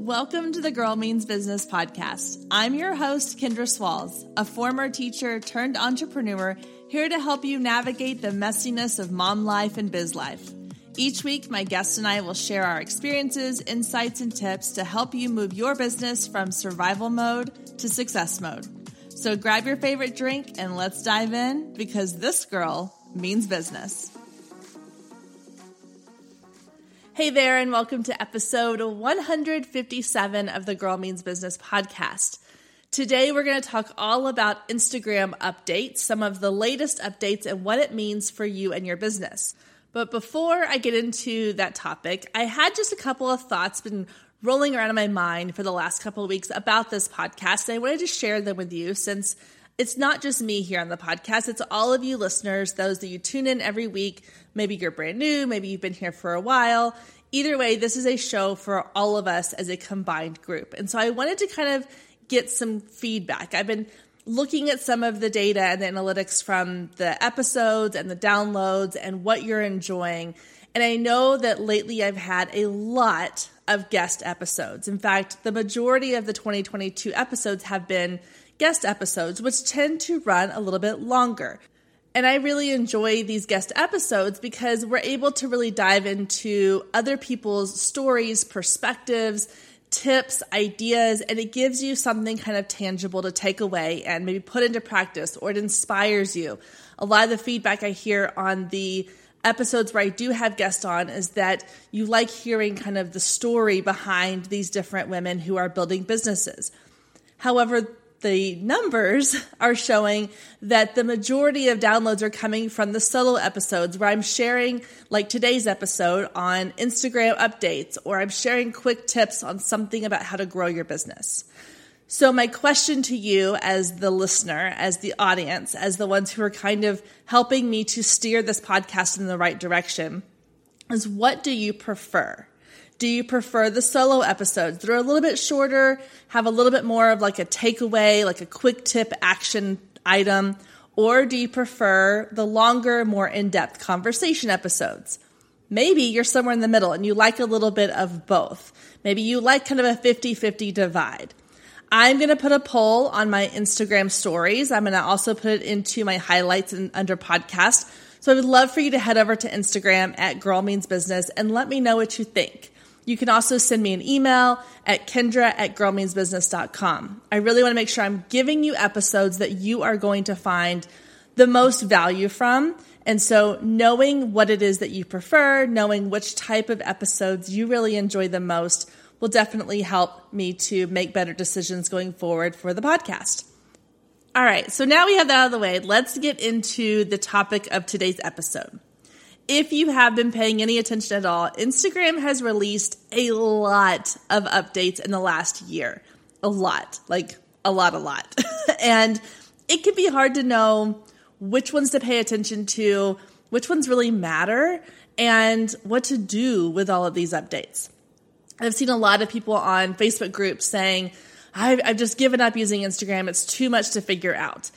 Welcome to the Girl Means Business podcast. I'm your host, Kendra Swalls, a former teacher turned entrepreneur here to help you navigate the messiness of mom life and biz life. Each week, my guests and I will share our experiences, insights, and tips to help you move your business from survival mode to success mode. So grab your favorite drink and let's dive in because this girl means business. Hey there, and welcome to episode 157 of the Girl Means Business podcast. Today, we're going to talk all about Instagram updates, some of the latest updates and what it means for you and your business. But before I get into that topic, I had just a couple of thoughts been rolling around in my mind for the last couple of weeks about this podcast, and I wanted to share them with you since it's not just me here on the podcast, it's all of you listeners, those that you tune in every week. Maybe you're brand new, maybe you've been here for a while. Either way, this is a show for all of us as a combined group. And so I wanted to kind of get some feedback. I've been looking at some of the data and the analytics from the episodes and the downloads and what you're enjoying. And I know that lately I've had a lot of guest episodes. In fact, the majority of the 2022 episodes have been guest episodes, which tend to run a little bit longer. And I really enjoy these guest episodes because we're able to really dive into other people's stories, perspectives, tips, ideas, and it gives you something kind of tangible to take away and maybe put into practice, or it inspires you. A lot of the feedback I hear on the episodes where I do have guests on is that you like hearing kind of the story behind these different women who are building businesses. However, the numbers are showing that the majority of downloads are coming from the solo episodes where I'm sharing, like today's episode, on Instagram updates, or I'm sharing quick tips on something about how to grow your business. So my question to you as the listener, as the audience, as the ones who are kind of helping me to steer this podcast in the right direction is, what do you prefer? Do you prefer the solo episodes that are a little bit shorter, have a little bit more of like a takeaway, like a quick tip action item, or do you prefer the longer, more in-depth conversation episodes? Maybe you're somewhere in the middle and you like a little bit of both. Maybe you like kind of a 50-50 divide. I'm going to put a poll on my Instagram stories. I'm going to also put it into my highlights and under podcast. So I would love for you to head over to Instagram at Girl Means Business and let me know what you think. You can also send me an email at kendra@girlmeansbusiness.com. I really want to make sure I'm giving you episodes that you are going to find the most value from. And so knowing what it is that you prefer, knowing which type of episodes you really enjoy the most will definitely help me to make better decisions going forward for the podcast. All right, so now we have that out of the way. Let's get into the topic of today's episode. If you have been paying any attention at all, Instagram has released a lot of updates in the last year. A lot, like a lot. And it can be hard to know which ones to pay attention to, which ones really matter, and what to do with all of these updates. I've seen a lot of people on Facebook groups saying, I've just given up using Instagram. It's too much to figure out.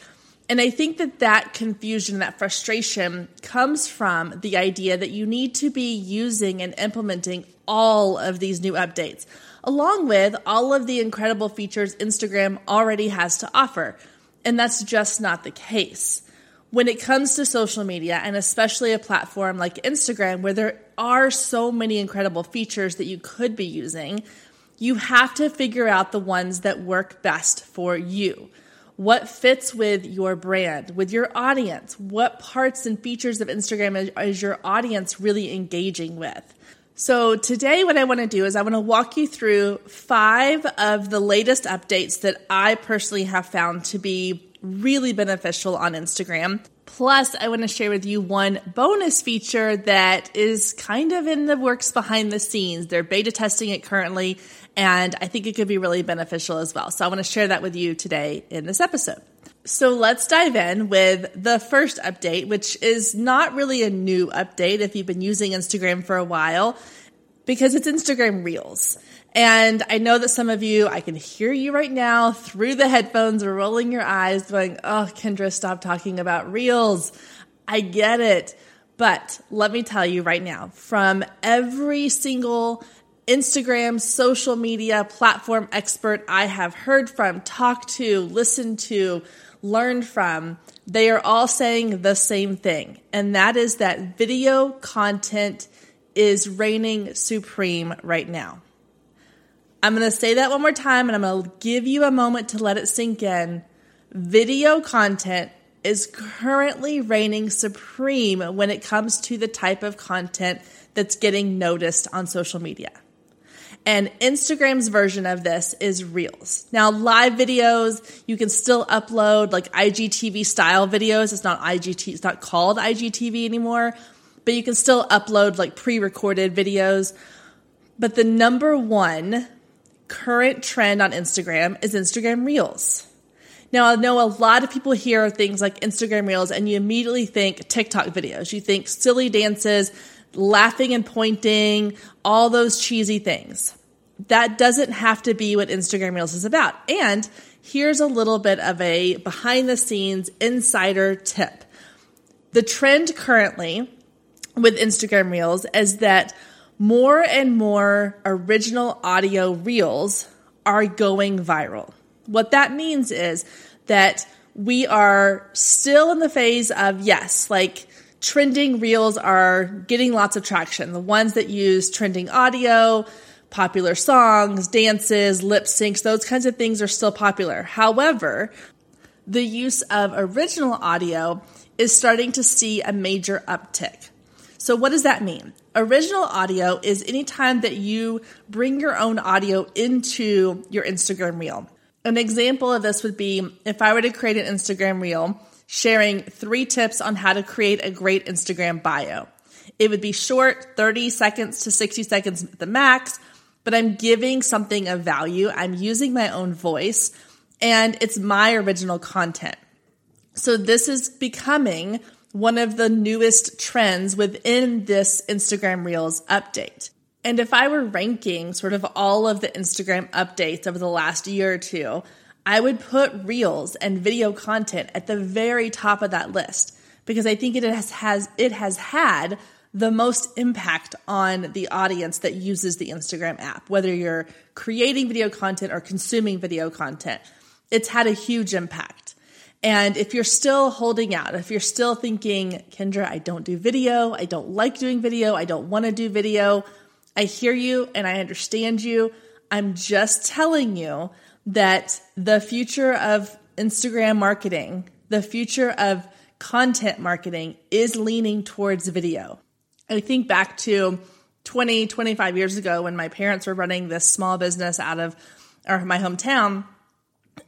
And I think that that confusion, that frustration comes from the idea that you need to be using and implementing all of these new updates, along with all of the incredible features Instagram already has to offer. And that's just not the case. When it comes to social media, and especially a platform like Instagram, where there are so many incredible features that you could be using, you have to figure out the ones that work best for you. What fits with your brand, with your audience? What parts and features of Instagram is your audience really engaging with? So today what I want to do is I want to walk you through 5 of the latest updates that I personally have found to be really beneficial on Instagram. Plus, I want to share with you one bonus feature that is kind of in the works behind the scenes. They're beta testing it currently, and I think it could be really beneficial as well. So I want to share that with you today in this episode. So let's dive in with the first update, which is not really a new update if you've been using Instagram for a while, because it's Instagram Reels. And I know that some of you, I can hear you right now through the headphones, rolling your eyes going, oh, Kendra, stop talking about Reels. I get it. But let me tell you right now, from every single Instagram social media platform expert I have heard from, talked to, listened to, learned from, they are all saying the same thing. And that is that video content is reigning supreme right now. I'm going to say that one more time, and I'm going to give you a moment to let it sink in. Video content is currently reigning supreme when it comes to the type of content that's getting noticed on social media. And Instagram's version of this is Reels. Now, live videos, you can still upload like IGTV style videos. It's not called IGTV anymore, but you can still upload like pre-recorded videos. But the number one current trend on Instagram is Instagram Reels. Now, I know a lot of people hear things like Instagram Reels and you immediately think TikTok videos. You think silly dances, laughing and pointing, all those cheesy things. That doesn't have to be what Instagram Reels is about. And here's a little bit of a behind-the-scenes insider tip. The trend currently with Instagram Reels is that more and more original audio reels are going viral. What that means is that we are still in the phase of, yes, like trending reels are getting lots of traction. The ones that use trending audio, popular songs, dances, lip syncs, those kinds of things are still popular. However, the use of original audio is starting to see a major uptick. So what does that mean? Original audio is any time that you bring your own audio into your Instagram reel. An example of this would be if I were to create an Instagram reel sharing 3 tips on how to create a great Instagram bio. It would be short, 30 seconds to 60 seconds at the max, but I'm giving something of value. I'm using my own voice, and it's my original content. So this is becoming one of the newest trends within this Instagram Reels update. And if I were ranking sort of all of the Instagram updates over the last year or two, I would put Reels and video content at the very top of that list because I think it has had the most impact on the audience that uses the Instagram app, whether you're creating video content or consuming video content. It's had a huge impact. And if you're still holding out, if you're still thinking, Kendra, I don't do video, I don't like doing video, I don't want to do video, I hear you and I understand you. I'm just telling you that the future of Instagram marketing, the future of content marketing is leaning towards video. I think back to 20, 25 years ago when my parents were running this small business out of my hometown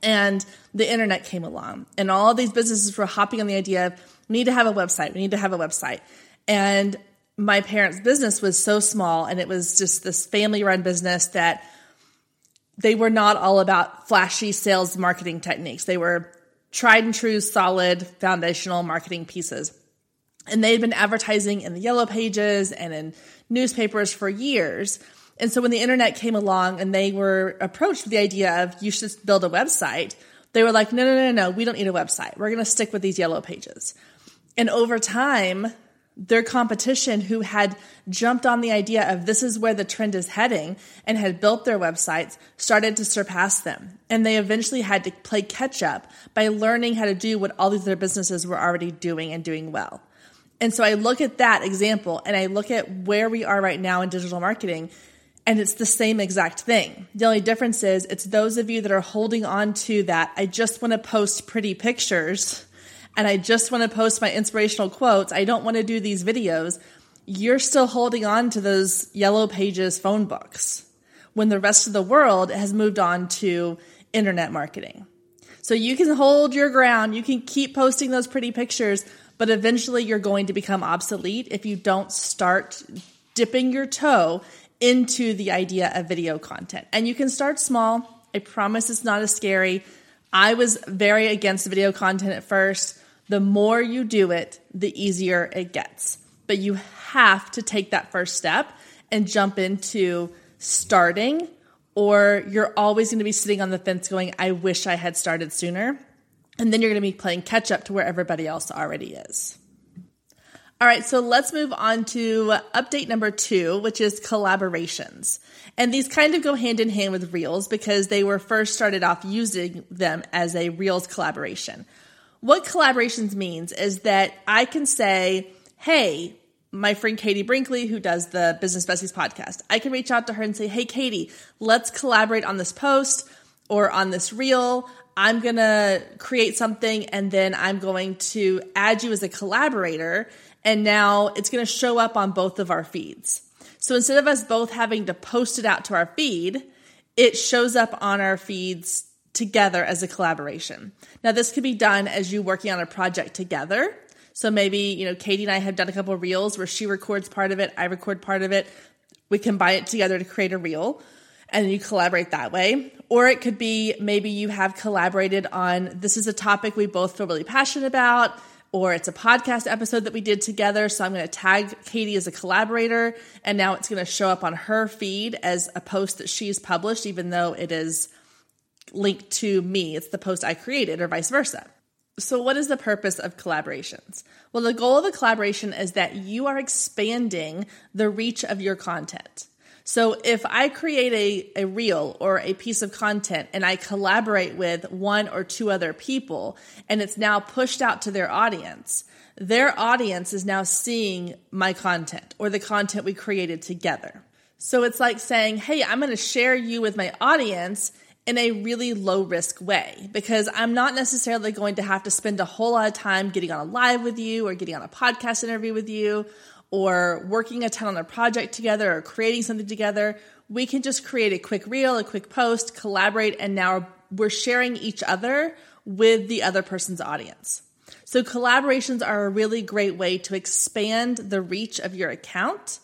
and the internet came along and all these businesses were hopping on the idea of we need to have a website. And my parents' business was so small and it was just this family-run business that they were not all about flashy sales marketing techniques. They were tried and true, solid, foundational marketing pieces. And they had been advertising in the yellow pages and in newspapers for years. And so when the internet came along and they were approached with the idea of you should build a website, they were like, no, we don't need a website. We're going to stick with these yellow pages. And over time, their competition who had jumped on the idea of this is where the trend is heading and had built their websites started to surpass them. And they eventually had to play catch up by learning how to do what all these other businesses were already doing and doing well. And so I look at that example and I look at where we are right now in digital marketing, and it's the same exact thing. The only difference is it's those of you that are holding on to that, I just want to post pretty pictures and I just want to post my inspirational quotes, I don't want to do these videos, you're still holding on to those yellow pages phone books when the rest of the world has moved on to internet marketing. So you can hold your ground, you can keep posting those pretty pictures, but eventually you're going to become obsolete if you don't start dipping your toe into the idea of video content. And you can start small. I promise it's not as scary. I was very against video content at first. The more you do it, the easier it gets. But you have to take that first step and jump into starting, or you're always going to be sitting on the fence going, I wish I had started sooner. And then you're going to be playing catch up to where everybody else already is. All right, so let's move on to update number 2, which is collaborations. And these kind of go hand in hand with Reels because they were first started off using them as a Reels collaboration. What collaborations means is that I can say, hey, my friend Katie Brinkley, who does the Business Besties podcast, I can reach out to her and say, hey, Katie, let's collaborate on this post or on this Reel. I'm going to create something and then I'm going to add you as a collaborator. And now it's going to show up on both of our feeds. So instead of us both having to post it out to our feed, it shows up on our feeds together as a collaboration. Now this could be done as you working on a project together. So maybe, Katie and I have done a couple of Reels where she records part of it, I record part of it. We combine it together to create a Reel and you collaborate that way. Or it could be maybe you have collaborated on, this is a topic we both feel really passionate about, or it's a podcast episode that we did together, so I'm going to tag Katie as a collaborator, and now it's going to show up on her feed as a post that she's published, even though it is linked to me. It's the post I created, or vice versa. So what is the purpose of collaborations? Well, the goal of a collaboration is that you are expanding the reach of your content. So if I create a Reel or a piece of content and I collaborate with 1 or 2 other people and it's now pushed out to their audience is now seeing my content or the content we created together. So it's like saying, hey, I'm going to share you with my audience in a really low risk way because I'm not necessarily going to have to spend a whole lot of time getting on a live with you or getting on a podcast interview with you or working a ton on a project together or creating something together. We can just create a quick Reel, a quick post, collaborate, and now we're sharing each other with the other person's audience. So collaborations are a really great way to expand the reach of your account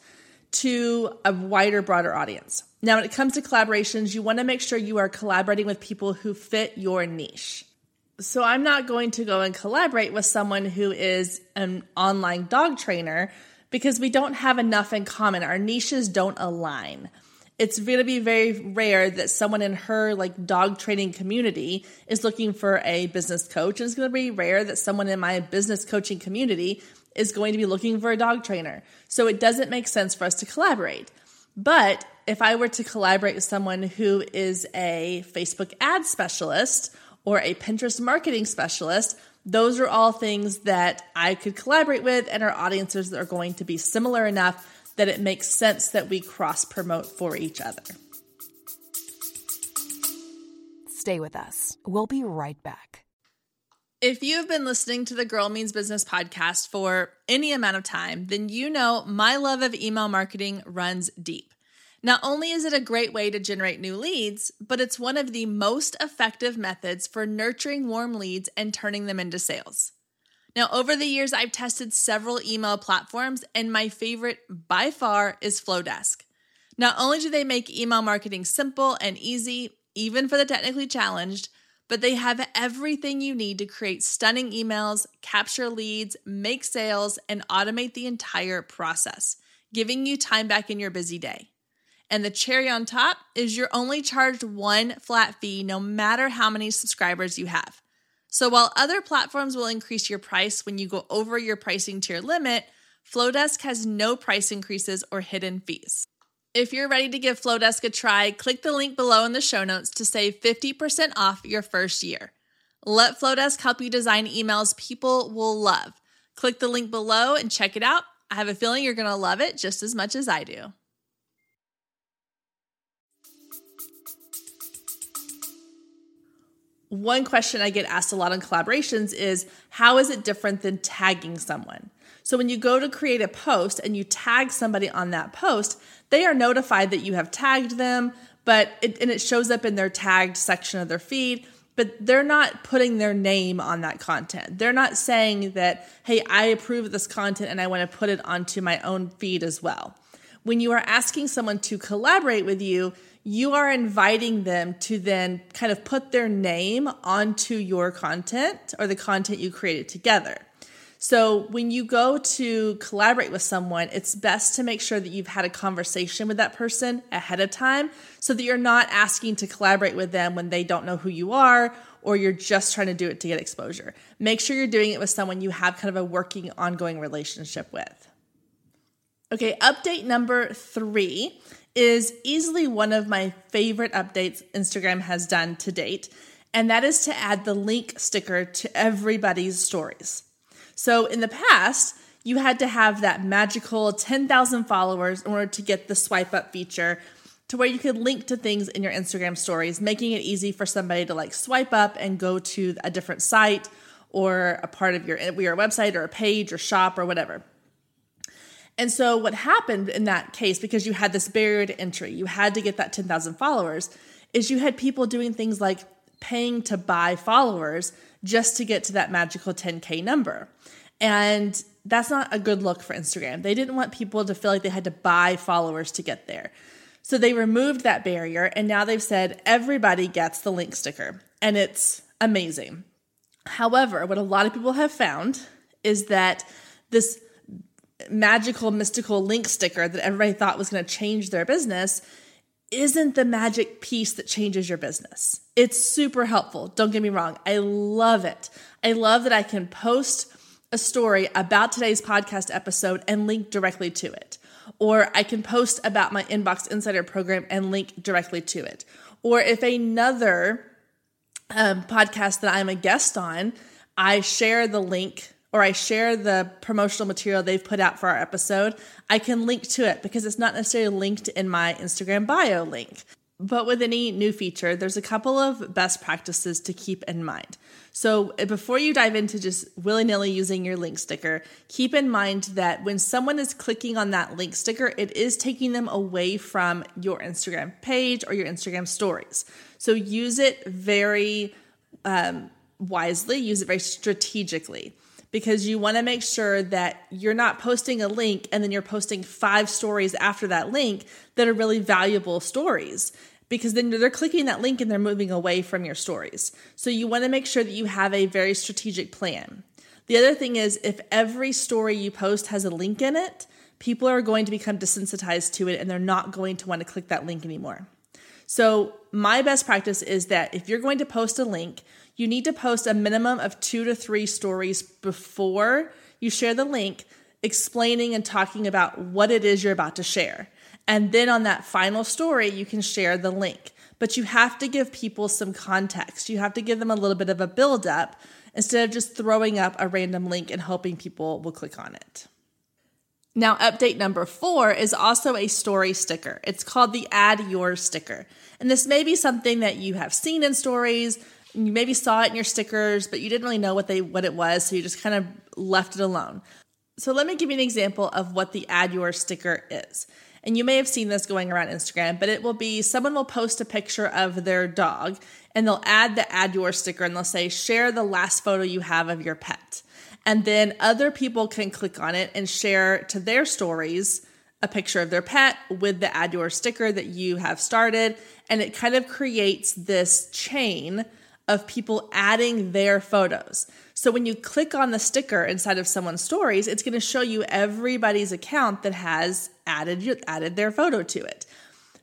to a wider, broader audience. Now, when it comes to collaborations, you want to make sure you are collaborating with people who fit your niche. So I'm not going to go and collaborate with someone who is an online dog trainer because we don't have enough in common. Our niches don't align. It's going to be very rare that someone in her dog training community is looking for a business coach. And it's going to be rare that someone in my business coaching community is going to be looking for a dog trainer. So it doesn't make sense for us to collaborate. But if I were to collaborate with someone who is a Facebook ad specialist or a Pinterest marketing specialist, those are all things that I could collaborate with, and our audiences are going to be similar enough that it makes sense that we cross-promote for each other. Stay with us. We'll be right back. If you've been listening to the Girl Means Business podcast for any amount of time, then you know my love of email marketing runs deep. Not only is it a great way to generate new leads, but it's one of the most effective methods for nurturing warm leads and turning them into sales. Now, over the years, I've tested several email platforms, and my favorite by far is Flodesk. Not only do they make email marketing simple and easy, even for the technically challenged, but they have everything you need to create stunning emails, capture leads, make sales, and automate the entire process, giving you time back in your busy day. And the cherry on top is you're only charged one flat fee no matter how many subscribers you have. So while other platforms will increase your price when you go over your pricing tier limit, Flodesk has no price increases or hidden fees. If you're ready to give Flodesk a try, click the link below in the show notes to save 50% off your first year. Let Flodesk help you design emails people will love. Click the link below and check it out. I have a feeling you're going to love it just as much as I do. One question I get asked a lot on collaborations is, how is it different than tagging someone? So when you go to create a post and you tag somebody on that post, they are notified that you have tagged them, and it shows up in their tagged section of their feed, but they're not putting their name on that content. They're not saying that, hey, I approve of this content and I want to put it onto my own feed as well. When you are asking someone to collaborate with you, you are inviting them to then kind of put their name onto your content or the content you created together. So when you go to collaborate with someone, it's best to make sure that you've had a conversation with that person ahead of time so that you're not asking to collaborate with them when they don't know who you are or you're just trying to do it to get exposure. Make sure you're doing it with someone you have kind of a working, ongoing relationship with. Okay, update number 3 is easily one of my favorite updates Instagram has done to date, and that is to add the link sticker to everybody's stories. So in the past, you had to have that magical 10,000 followers in order to get the swipe up feature to where you could link to things in your Instagram stories, making it easy for somebody to like swipe up and go to a different site or a part of your website or a page or shop or whatever. And so what happened in that case, because you had this barrier to entry, you had to get that 10,000 followers, is you had people doing things like paying to buy followers just to get to that magical 10K number. And that's not a good look for Instagram. They didn't want people to feel like they had to buy followers to get there. So they removed that barrier, and now they've said everybody gets the link sticker, and it's amazing. However, what a lot of people have found is that this magical, mystical link sticker that everybody thought was going to change their business isn't the magic piece that changes your business. It's super helpful. Don't get me wrong. I love it. I love that I can post a story about today's podcast episode and link directly to it. Or I can post about my Inbox Insider program and link directly to it. Or if another podcast that I'm a guest on, I share the link or I share the promotional material they've put out for our episode, I can link to it because it's not necessarily linked in my Instagram bio link. But with any new feature, there's a couple of best practices to keep in mind. So before you dive into just willy-nilly using your link sticker, keep in mind that when someone is clicking on that link sticker, it is taking them away from your Instagram page or your Instagram stories. So use it very wisely, use it very strategically, because you want to make sure that you're not posting a link and then you're posting 5 stories after that link that are really valuable stories, because then they're clicking that link and they're moving away from your stories. So you want to make sure that you have a very strategic plan. The other thing is, if every story you post has a link in it, people are going to become desensitized to it and they're not going to want to click that link anymore. So my best practice is that if you're going to post a link, you need to post a minimum of 2 to 3 stories before you share the link, explaining and talking about what it is you're about to share. And then on that final story, you can share the link. But you have to give people some context. You have to give them a little bit of a buildup instead of just throwing up a random link and hoping people will click on it. Now, update number 4 is also a story sticker. It's called the Add Yours sticker. And this may be something that you have seen in stories. You maybe saw it in your stickers, but you didn't really know what it was, so you just kind of left it alone. So let me give you an example of what the Add Yours sticker is. And you may have seen this going around Instagram, but it will be someone will post a picture of their dog and they'll add the Add Yours sticker and they'll say, share the last photo you have of your pet. And then other people can click on it and share to their stories a picture of their pet with the Add Yours sticker that you have started. And it kind of creates this chain of people adding their photos. So when you click on the sticker inside of someone's stories, it's going to show you everybody's account that has added their photo to it.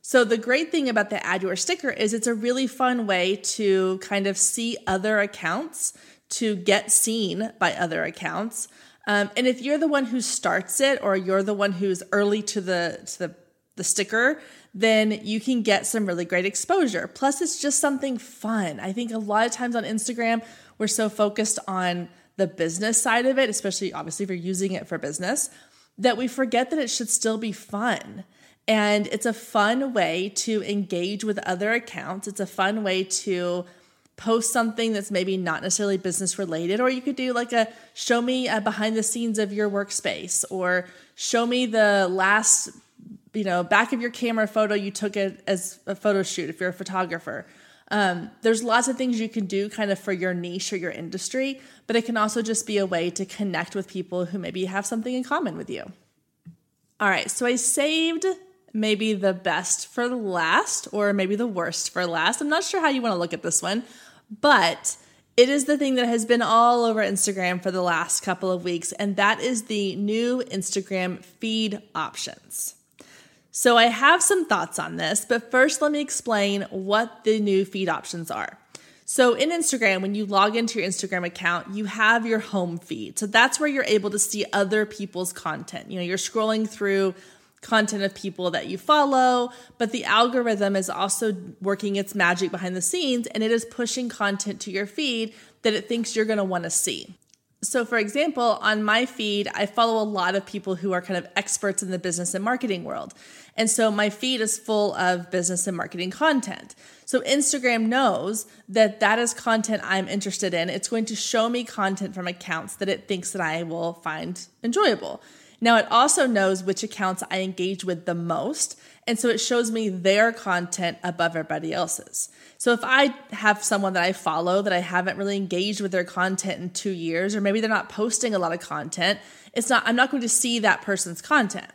So the great thing about the Add Your sticker is it's a really fun way to kind of see other accounts, to get seen by other accounts. And if you're the one who starts it or you're the one who's early to the sticker, then you can get some really great exposure. Plus, it's just something fun. I think a lot of times on Instagram, we're so focused on the business side of it, especially obviously if you're using it for business, that we forget that it should still be fun. And it's a fun way to engage with other accounts. It's a fun way to post something that's maybe not necessarily business related, or you could do like a show me a behind the scenes of your workspace, or show me the last back of your camera photo you took it as a photo shoot if you're a photographer. There's lots of things you can do kind of for your niche or your industry, but it can also just be a way to connect with people who maybe have something in common with you. All right, so I saved maybe the best for last, or maybe the worst for last. I'm not sure how you want to look at this one, but it is the thing that has been all over Instagram for the last couple of weeks, and that is the new Instagram feed options. So I have some thoughts on this, but first let me explain what the new feed options are. So in Instagram, when you log into your Instagram account, you have your home feed. So that's where you're able to see other people's content. You know, you're scrolling through content of people that you follow, but the algorithm is also working its magic behind the scenes, and it is pushing content to your feed that it thinks you're going to want to see. So for example, on my feed, I follow a lot of people who are kind of experts in the business and marketing world. And so my feed is full of business and marketing content. So Instagram knows that that is content I'm interested in. It's going to show me content from accounts that it thinks that I will find enjoyable. Now, it also knows which accounts I engage with the most, and so it shows me their content above everybody else's. So if I have someone that I follow that I haven't really engaged with their content in 2 years, or maybe they're not posting a lot of content, I'm not going to see that person's content.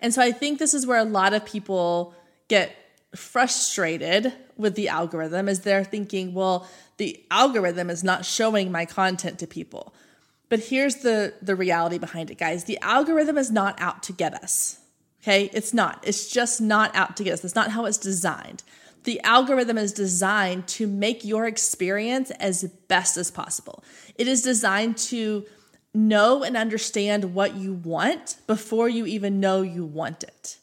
And so I think this is where a lot of people get frustrated with the algorithm, is they're thinking, well, the algorithm is not showing my content to people. But here's the reality behind it, guys. The algorithm is not out to get us, okay? It's not. It's just not out to get us. That's not how it's designed. The algorithm is designed to make your experience as best as possible. It is designed to know and understand what you want before you even know you want it.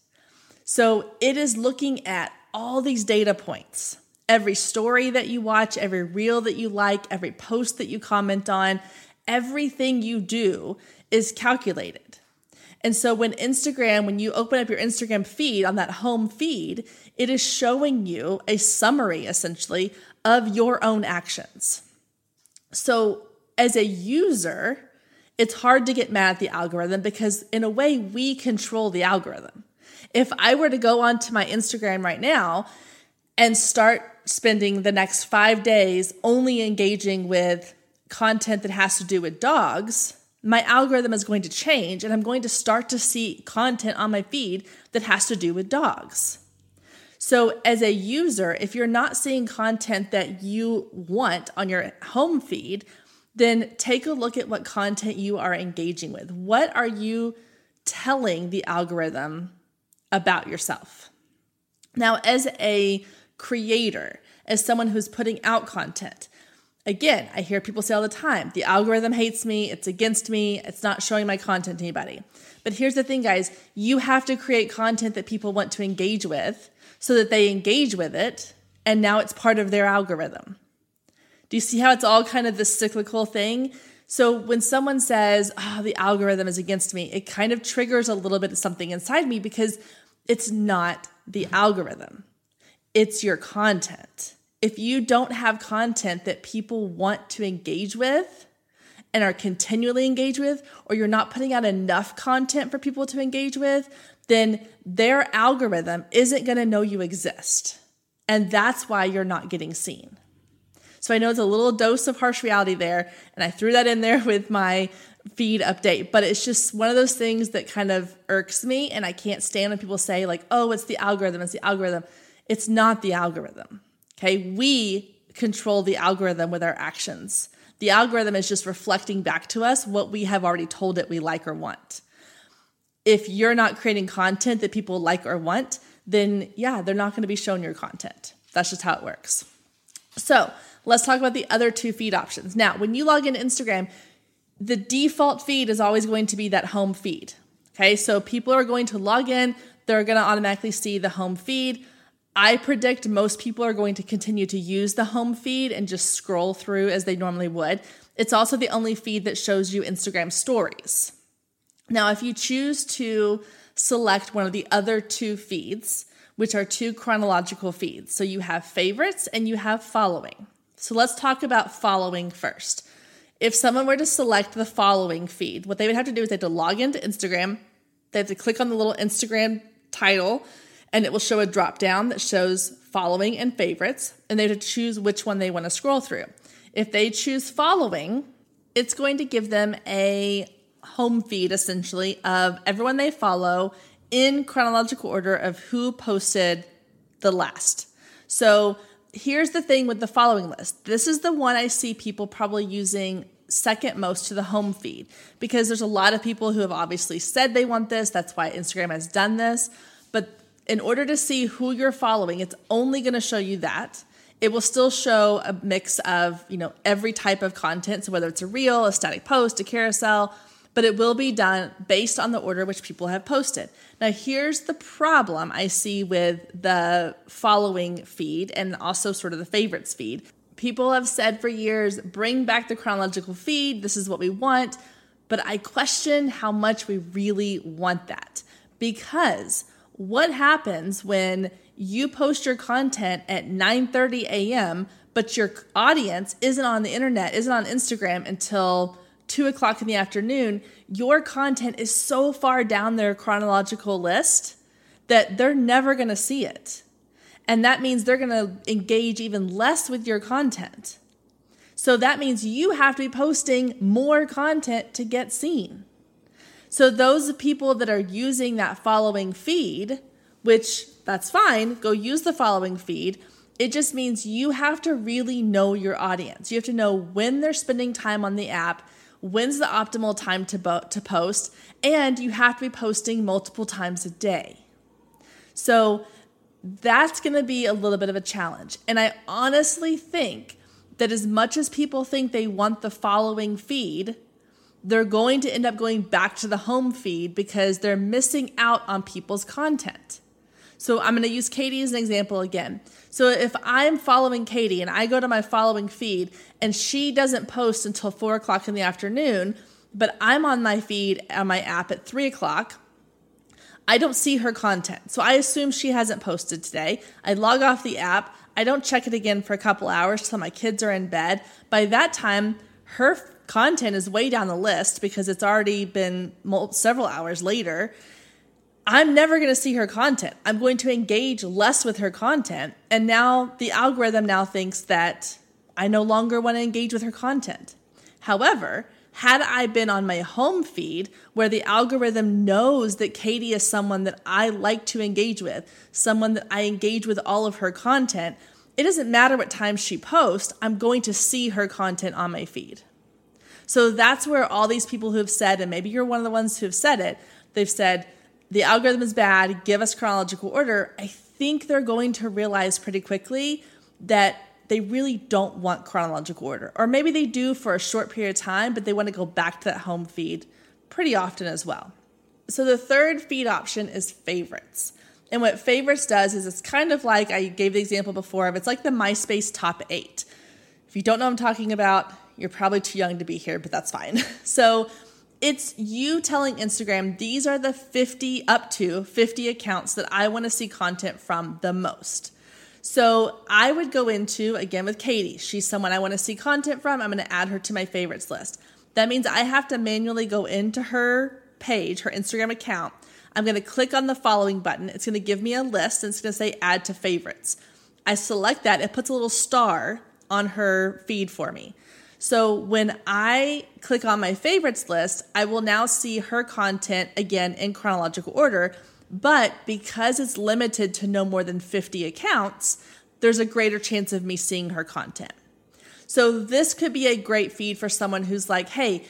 So it is looking at all these data points. Every story that you watch, every reel that you like, every post that you comment on, everything you do is calculated. And so when you open up your Instagram feed on that home feed, it is showing you a summary essentially of your own actions. So as a user, it's hard to get mad at the algorithm because in a way we control the algorithm. If I were to go onto my Instagram right now and start spending the next 5 days only engaging with content that has to do with dogs, my algorithm is going to change and I'm going to start to see content on my feed that has to do with dogs. So as a user, if you're not seeing content that you want on your home feed, then take a look at what content you are engaging with. What are you telling the algorithm about yourself? Now, as a creator, as someone who's putting out content, again, I hear people say all the time, the algorithm hates me, it's against me, it's not showing my content to anybody. But here's the thing, guys, you have to create content that people want to engage with so that they engage with it, and now it's part of their algorithm. Do you see how it's all kind of this cyclical thing? So when someone says, oh, the algorithm is against me, it kind of triggers a little bit of something inside me because it's not the algorithm, it's your content. If you don't have content that people want to engage with and are continually engaged with, or you're not putting out enough content for people to engage with, then their algorithm isn't going to know you exist. And that's why you're not getting seen. So I know it's a little dose of harsh reality there, and I threw that in there with my feed update, but it's just one of those things that kind of irks me, and I can't stand when people say like, oh, it's the algorithm, it's the algorithm. It's not the algorithm. Okay, we control the algorithm with our actions. The algorithm is just reflecting back to us what we have already told it we like or want. If you're not creating content that people like or want, then yeah, they're not going to be shown your content. That's just how it works. So let's talk about the other two feed options. Now, when you log into Instagram, the default feed is always going to be that home feed. Okay, so people are going to log in. They're going to automatically see the home feed. I predict most people are going to continue to use the home feed and just scroll through as they normally would. It's also the only feed that shows you Instagram stories. Now, if you choose to select one of the other two feeds, which are two chronological feeds, so you have favorites and you have following. So let's talk about following first. If someone were to select the following feed, what they would have to do is they have to log into Instagram. They have to click on the little Instagram title, and it will show a drop down that shows following and favorites, and they have to choose which one they want to scroll through. If they choose following, it's going to give them a home feed essentially of everyone they follow in chronological order of who posted the last. So here's the thing with the following list. This is the one I see people probably using second most to the home feed because there's a lot of people who have obviously said they want this. That's why Instagram has done this. But in order to see who you're following, it's only going to show you that. it will still show a mix of, you know, every type of content. So whether it's a reel, a static post, a carousel, but it will be done based on the order which people have posted. Now, here's the problem I see with the following feed and also sort of the favorites feed. People have said for years, bring back the chronological feed. This is what we want. But I question how much we really want that, because what happens when you post your content at 9:30 a.m., but your audience isn't on the internet, isn't on Instagram until 2 o'clock in the afternoon? Your content is so far down their chronological list that they're never going to see it. And that means they're going to engage even less with your content. So that means you have to be posting more content to get seen. So those people that are using that following feed, which that's fine, go use the following feed. It just means you have to really know your audience. You have to know when they're spending time on the app, when's the optimal time to post, and you have to be posting multiple times a day. So that's going to be a little bit of a challenge. And I honestly think that as much as people think they want the following feed, they're going to end up going back to the home feed because they're missing out on people's content. So I'm going to use Katie as an example again. So if I'm following Katie and I go to my following feed and she doesn't post until 4 o'clock in the afternoon, but I'm on my feed on my app at 3 o'clock, I don't see her content. So I assume she hasn't posted today. I log off the app. I don't check it again for a couple hours till my kids are in bed. By that time, her content is way down the list because it's already been several hours later. I'm never going to see her content. I'm going to engage less with her content. And now the algorithm now thinks that I no longer want to engage with her content. However, had I been on my home feed where the algorithm knows that Katie is someone that I like to engage with, someone that I engage with all of her content, it doesn't matter what time she posts, I'm going to see her content on my feed. So that's where all these people who have said, and maybe you're one of the ones who have said it, they've said, the algorithm is bad, give us chronological order. I think they're going to realize pretty quickly that they really don't want chronological order. Or maybe they do for a short period of time, but they want to go back to that home feed pretty often as well. So the third feed option is favorites. And what favorites does is it's kind of like, I gave the example before of, it's like the MySpace top 8. If you don't know what I'm talking about, you're probably too young to be here, but that's fine. So it's you telling Instagram, these are the 50, up to 50 accounts that I want to see content from the most. So I would go into, again with Katie, she's someone I want to see content from. I'm going to add her to my favorites list. That means I have to manually go into her page, her Instagram account. I'm going to click on the following button. It's going to give me a list and it's going to say add to favorites. I select that. It puts a little star on her feed for me. So when I click on my favorites list, I will now see her content again in chronological order, but because it's limited to no more than 50 accounts, there's a greater chance of me seeing her content. So this could be a great feed for someone who's like, hey,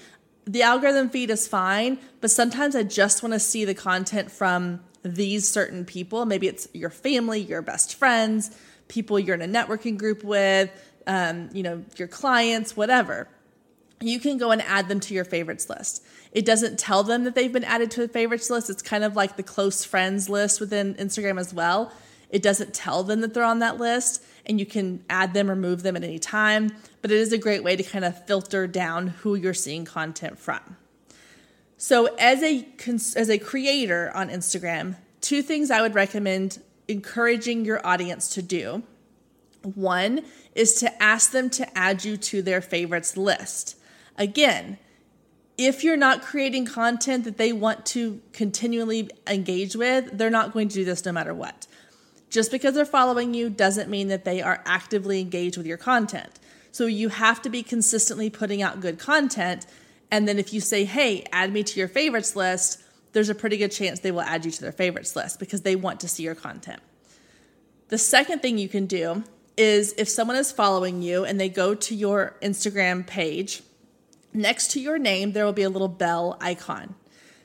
the algorithm feed is fine, but sometimes I just want to see the content from these certain people. Maybe it's your family, your best friends, people you're in a networking group with, your clients, whatever. You can go and add them to your favorites list. It doesn't tell them that they've been added to the favorites list. It's kind of like the close friends list within Instagram as well. It doesn't tell them that they're on that list, and you can add them or move them at any time, but it is a great way to kind of filter down who you're seeing content from. So as a creator on Instagram, two things I would recommend encouraging your audience to do. One is to ask them to add you to their favorites list. Again, if you're not creating content that they want to continually engage with, they're not going to do this no matter what. Just because they're following you doesn't mean that they are actively engaged with your content. So you have to be consistently putting out good content. And then if you say, hey, add me to your favorites list, there's a pretty good chance they will add you to their favorites list because they want to see your content. The second thing you can do is if someone is following you and they go to your Instagram page, next to your name, there will be a little bell icon.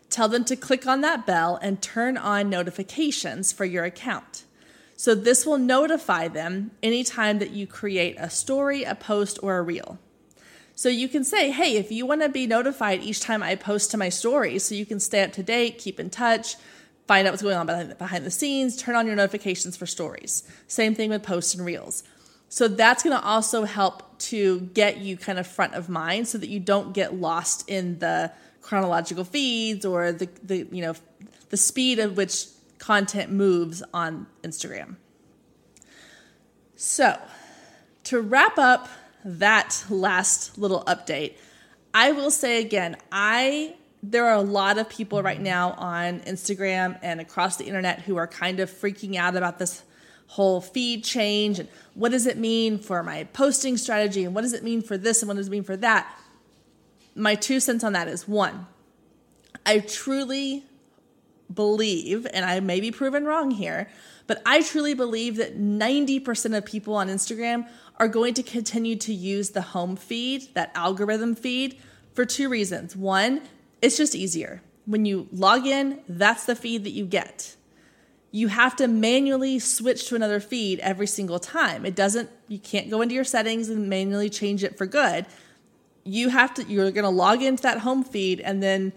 Tell them to click on that bell and turn on notifications for your account. So this will notify them anytime that you create a story, a post, or a reel. So you can say, hey, if you want to be notified each time I post to my story, so you can stay up to date, keep in touch, find out what's going on behind the scenes, turn on your notifications for stories. Same thing with posts and reels. So that's going to also help to get you kind of front of mind so that you don't get lost in the chronological feeds or the speed at which content moves on Instagram. So to wrap up that last little update, I will say again, there are a lot of people right now on Instagram and across the internet who are kind of freaking out about this whole feed change and what does it mean for my posting strategy and what does it mean for this and what does it mean for that. My 2 cents on that is, one, I truly believe, and I may be proven wrong here, but I truly believe that 90% of people on Instagram are going to continue to use the home feed, that algorithm feed, for two reasons. One, it's just easier. When you log in, that's the feed that you get. You have to manually switch to another feed every single time. You can't go into your settings and manually change it for good. You're going to log into that home feed and then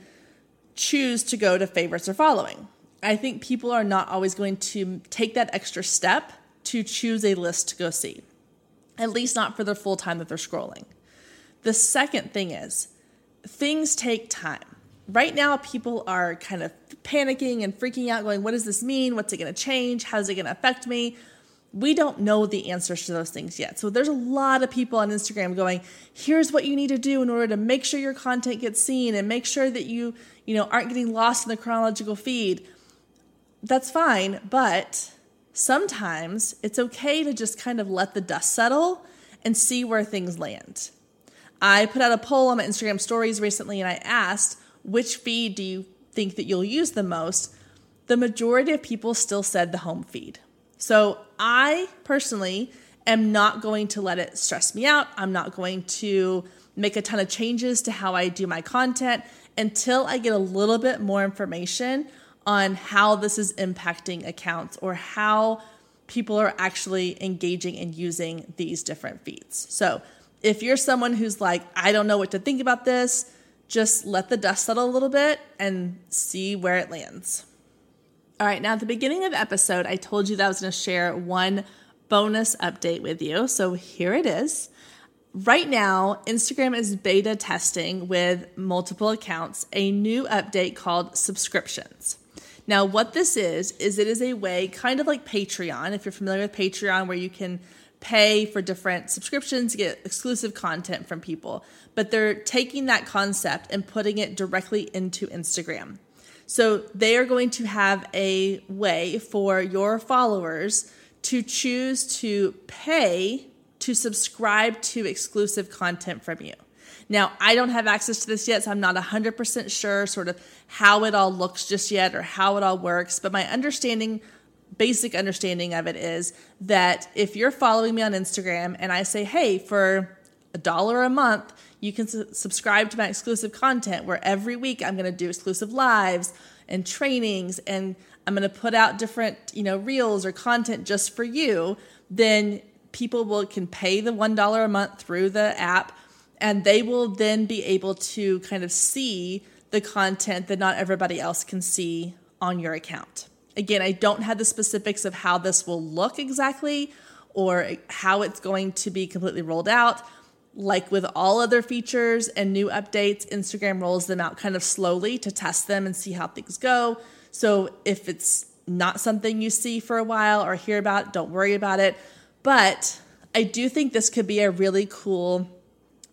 choose to go to favorites or following. I think people are not always going to take that extra step to choose a list to go see, at least not for the full time that they're scrolling. The second thing is, things take time. Right now, people are kind of panicking and freaking out, going, what does this mean? What's it going to change? How's it going to affect me? We don't know the answers to those things yet. So there's a lot of people on Instagram going, here's what you need to do in order to make sure your content gets seen and make sure that you aren't getting lost in the chronological feed. That's fine, but sometimes it's okay to just kind of let the dust settle and see where things land. I put out a poll on my Instagram stories recently and I asked, which feed do you think that you'll use the most? The majority of people still said the home feed. So I personally am not going to let it stress me out. I'm not going to make a ton of changes to how I do my content until I get a little bit more information on how this is impacting accounts or how people are actually engaging and using these different feeds. So if you're someone who's like, I don't know what to think about this, just let the dust settle a little bit and see where it lands. All right, now at the beginning of the episode, I told you that I was going to share one bonus update with you. So here it is. Right now, Instagram is beta testing with multiple accounts a new update called Subscriptions. Now, what this is it is a way, kind of like Patreon, if you're familiar with Patreon, where you can pay for different subscriptions to get exclusive content from people. But they're taking that concept and putting it directly into Instagram. So they are going to have a way for your followers to choose to pay to subscribe to exclusive content from you. Now, I don't have access to this yet, so I'm not 100% sure sort of how it all looks just yet or how it all works. But my basic understanding of it is that if you're following me on Instagram and I say, hey, for $1 a month, you can subscribe to my exclusive content where every week I'm going to do exclusive lives and trainings and I'm going to put out different, reels or content just for you, then people can pay the $1 a month through the app and they will then be able to kind of see the content that not everybody else can see on your account. Again, I don't have the specifics of how this will look exactly or how it's going to be completely rolled out. Like with all other features and new updates, Instagram rolls them out kind of slowly to test them and see how things go. So if it's not something you see for a while or hear about, don't worry about it. But I do think this could be a really cool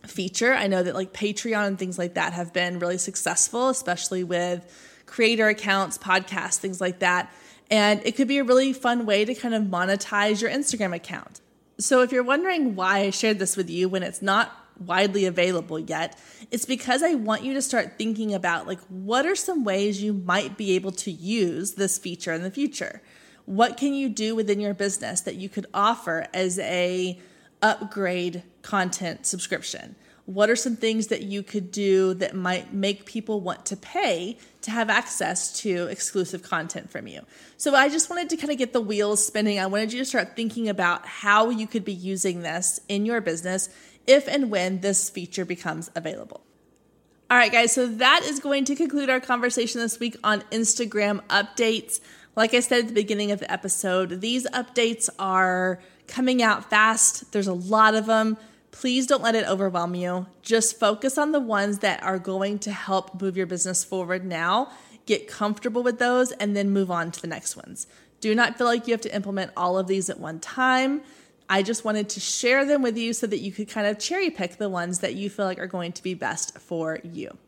feature. I know that like Patreon and things like that have been really successful, especially with creator accounts, podcasts, things like that. And it could be a really fun way to kind of monetize your Instagram account. So if you're wondering why I shared this with you when it's not widely available yet, it's because I want you to start thinking about like what are some ways you might be able to use this feature in the future? What can you do within your business that you could offer as a upgrade content subscription? What are some things that you could do that might make people want to pay to have access to exclusive content from you? So I just wanted to kind of get the wheels spinning. I wanted you to start thinking about how you could be using this in your business if and when this feature becomes available. All right, guys, so that is going to conclude our conversation this week on Instagram updates. Like I said at the beginning of the episode, these updates are coming out fast. There's a lot of them. Please don't let it overwhelm you. Just focus on the ones that are going to help move your business forward now. Get comfortable with those and then move on to the next ones. Do not feel like you have to implement all of these at one time. I just wanted to share them with you so that you could kind of cherry pick the ones that you feel like are going to be best for you.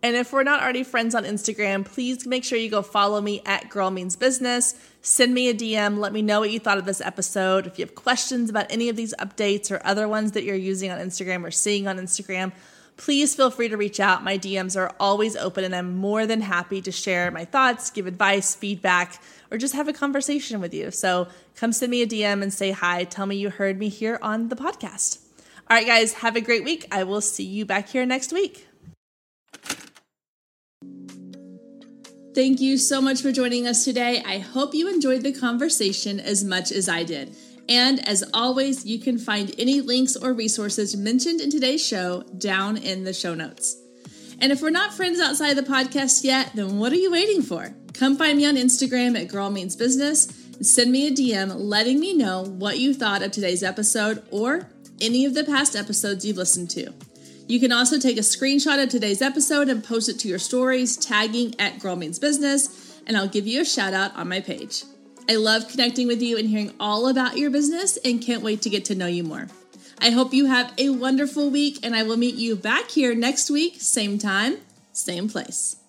And if we're not already friends on Instagram, please make sure you go follow me at Girl Means Business. Send me a DM. Let me know what you thought of this episode. If you have questions about any of these updates or other ones that you're using on Instagram or seeing on Instagram, please feel free to reach out. My DMs are always open and I'm more than happy to share my thoughts, give advice, feedback, or just have a conversation with you. So come send me a DM and say hi. Tell me you heard me here on the podcast. All right, guys, have a great week. I will see you back here next week. Thank you so much for joining us today. I hope you enjoyed the conversation as much as I did. And as always, you can find any links or resources mentioned in today's show down in the show notes. And if we're not friends outside the podcast yet, then what are you waiting for? Come find me on Instagram at Girl Means Business and send me a DM letting me know what you thought of today's episode or any of the past episodes you've listened to. You can also take a screenshot of today's episode and post it to your stories, tagging at Girl Means Business, and I'll give you a shout out on my page. I love connecting with you and hearing all about your business and can't wait to get to know you more. I hope you have a wonderful week and I will meet you back here next week, same time, same place.